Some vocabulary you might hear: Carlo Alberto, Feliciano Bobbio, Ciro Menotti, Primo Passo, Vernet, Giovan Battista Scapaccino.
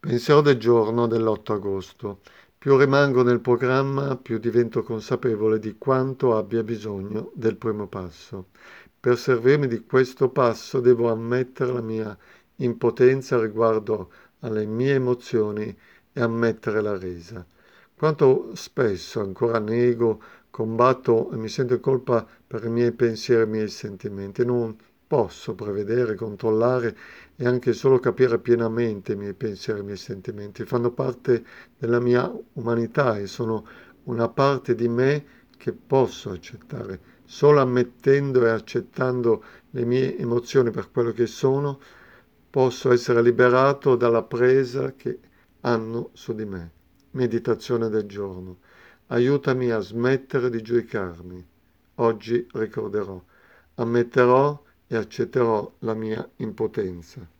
Pensiero del giorno dell'8 agosto. Più rimango nel programma, più divento consapevole di quanto abbia bisogno del primo passo. Per servirmi di questo passo devo ammettere la mia impotenza riguardo alle mie emozioni e ammettere la resa. Quanto spesso ancora nego, combatto e mi sento in colpa per i miei pensieri e i miei sentimenti. Non posso prevedere, controllare e anche solo capire pienamente i miei pensieri e i miei sentimenti. Fanno parte della mia umanità e sono una parte di me che posso accettare. Solo ammettendo e accettando le mie emozioni per quello che sono, posso essere liberato dalla presa che hanno su di me. Meditazione del giorno. Aiutami a smettere di giudicarmi. Oggi ricorderò. Ammetterò e accetterò la mia impotenza.